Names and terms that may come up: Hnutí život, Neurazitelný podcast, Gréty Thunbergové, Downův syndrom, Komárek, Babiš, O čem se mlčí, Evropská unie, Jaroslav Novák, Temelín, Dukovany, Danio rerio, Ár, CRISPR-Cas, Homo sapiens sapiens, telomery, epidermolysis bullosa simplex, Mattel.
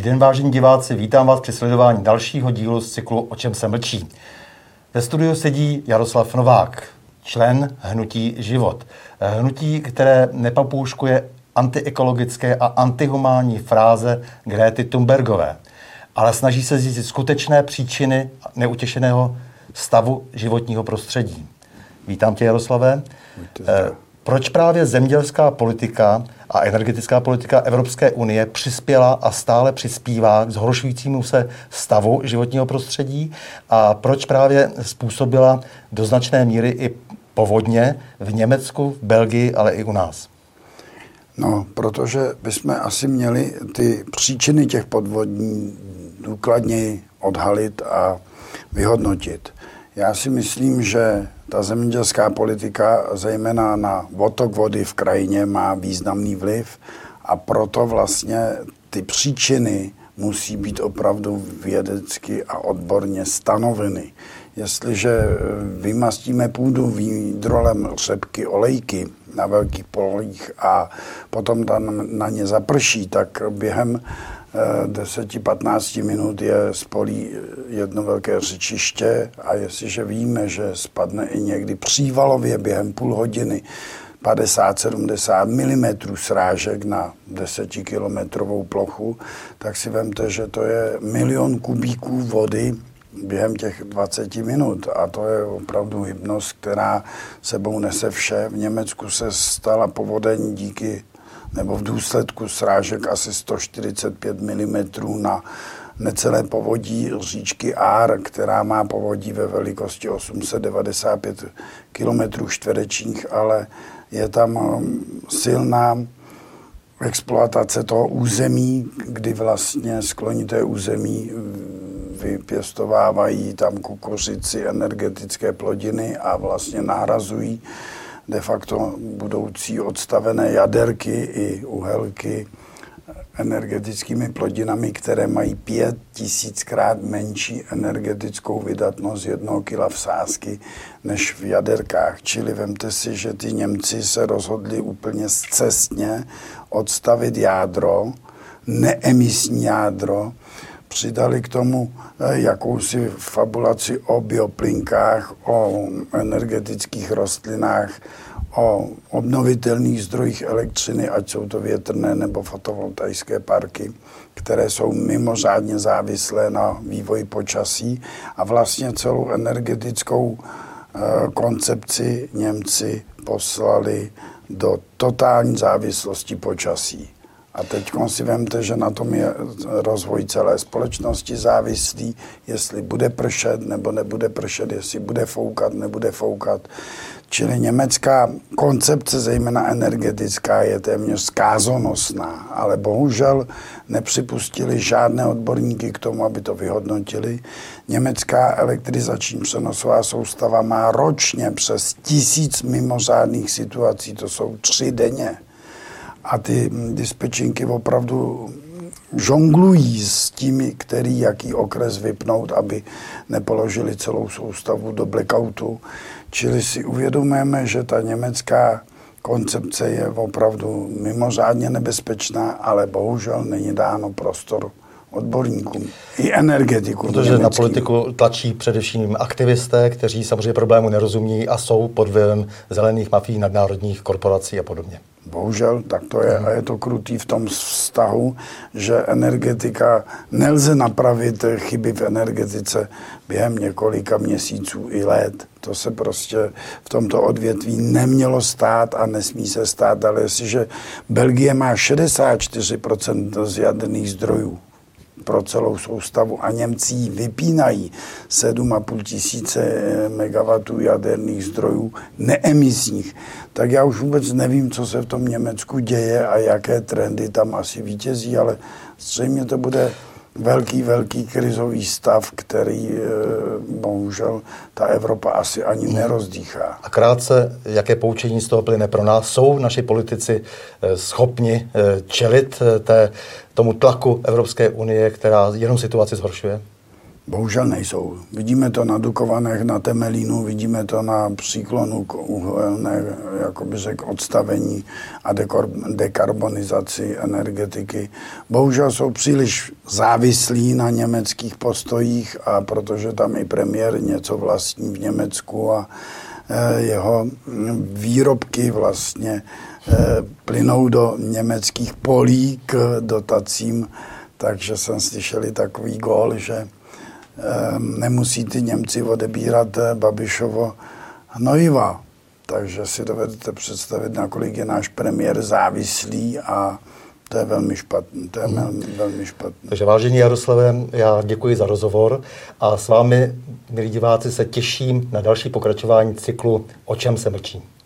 Dobrý den, vážení diváci, vítám vás při sledování dalšího dílu z cyklu O čem se mlčí. Ve studiu sedí Jaroslav Novák, člen Hnutí život. Hnutí, které nepapouškuje antiekologické a antihumánní fráze Gréty Thunbergové, ale snaží se zjistit skutečné příčiny neutěšeného stavu životního prostředí. Vítám tě, Jaroslave. Proč právě zemědělská politika a energetická politika Evropské unie přispěla a stále přispívá k zhoršujícímu se stavu životního prostředí a proč právě způsobila do značné míry i povodně v Německu, v Belgii, ale i u nás? No, protože bychom asi měli ty příčiny těch podvodní důkladněji odhalit a vyhodnotit. Já si myslím, že ta zemědělská politika, zejména na odtok vody v krajině, má významný vliv a proto vlastně ty příčiny musí být opravdu vědecky a odborně stanoveny. Jestliže vymastíme půdu výdrolem řepky, olejky na velkých polích a potom tam na ně zaprší, tak během 10-15 minut je z polí jedno velké řečiště a jestliže víme, že spadne i někdy přívalově během půl hodiny 50-70 mm srážek na 10-kilometrovou plochu, tak si vemte, že to je 1 000 000 kubíků vody během těch 20 minut a to je opravdu hybnost, která sebou nese vše. V Německu se stala povodeň v důsledku srážek asi 145 mm na necelé povodí říčky Ár, která má povodí ve velikosti 895 km čtverečních, ale je tam silná exploatace toho území, kdy vlastně sklonité území vypěstovávají tam kukuřici, energetické plodiny a vlastně nahrazují de facto budoucí odstavené jaderky i uhelky energetickými plodinami, které mají 5000krát menší energetickou vydatnost 1 kila vsázky než v jaderkách. Čili vemte si, že ty Němci se rozhodli úplně scestně odstavit jádro, neemisní jádro, přidali k tomu jakousi fabulaci o bioplinkách, o energetických rostlinách, o obnovitelných zdrojích elektřiny, ať jsou to větrné nebo fotovoltaické parky, které jsou mimořádně závislé na vývoji počasí a vlastně celou energetickou koncepci Němci poslali do totální závislosti počasí. A teď si vemte, že na tom je rozvoj celé společnosti závislý, jestli bude pršet nebo nebude pršet, jestli bude foukat, nebude foukat. Čili německá koncepce, zejména energetická, je téměř zkázonosná, ale bohužel nepřipustili žádné odborníky k tomu, aby to vyhodnotili. Německá elektrizační přenosová soustava má ročně přes 1000 mimořádných situací, to jsou 3 denně. A ty dispečinky opravdu žonglují s tím, jaký okres vypnout, aby nepoložili celou soustavu do blackoutu. Čili si uvědomujeme, že ta německá koncepce je opravdu mimořádně nebezpečná, ale bohužel není dáno prostor odborníkům i energetikům. Protože na politiku tlačí především aktivisté, kteří samozřejmě problému nerozumí a jsou pod vlivem zelených mafií, nadnárodních korporací a podobně. Bohužel, tak to je. A je to krutý v tom vztahu, že energetika nelze napravit chyby v energetice během několika měsíců i let. To se prostě v tomto odvětví nemělo stát a nesmí se stát. Ale jestliže Belgie má 64% z jaderných zdrojů pro celou soustavu a Němci vypínají 7 500 megawatů jaderných zdrojů neemisních, tak já už vůbec nevím, co se v tom Německu děje a jaké trendy tam asi vítězí, ale zřejmě to bude velký krizový stav, který bohužel ta Evropa asi ani nerozdýchá. A krátce, jaké poučení z toho plyne pro nás? Jsou naši politici schopni čelit tomu tlaku Evropské unie, která jenom situaci zhoršuje? bohužel nejsou. Vidíme to na Dukovanech, na Temelínu, vidíme to na příklonu k uhelné, jakoby k odstavení a dekarbonizaci energetiky. Bohužel jsou příliš závislí na německých postojích, a protože tam i premiér něco vlastní v Německu a jeho výrobky vlastně plynou do německých polí k dotacím, takže jsem slyšel takový gól, že nemusí ty Němci odebírat Babišovo hnojiva. Takže si dovedete představit, nakolik je náš premiér závislý, a to je velmi špatné. To je velmi špatné. Takže vážení Jaroslave, já děkuji za rozhovor a s vámi, milí diváci, se těším na další pokračování cyklu O čem se mlčí.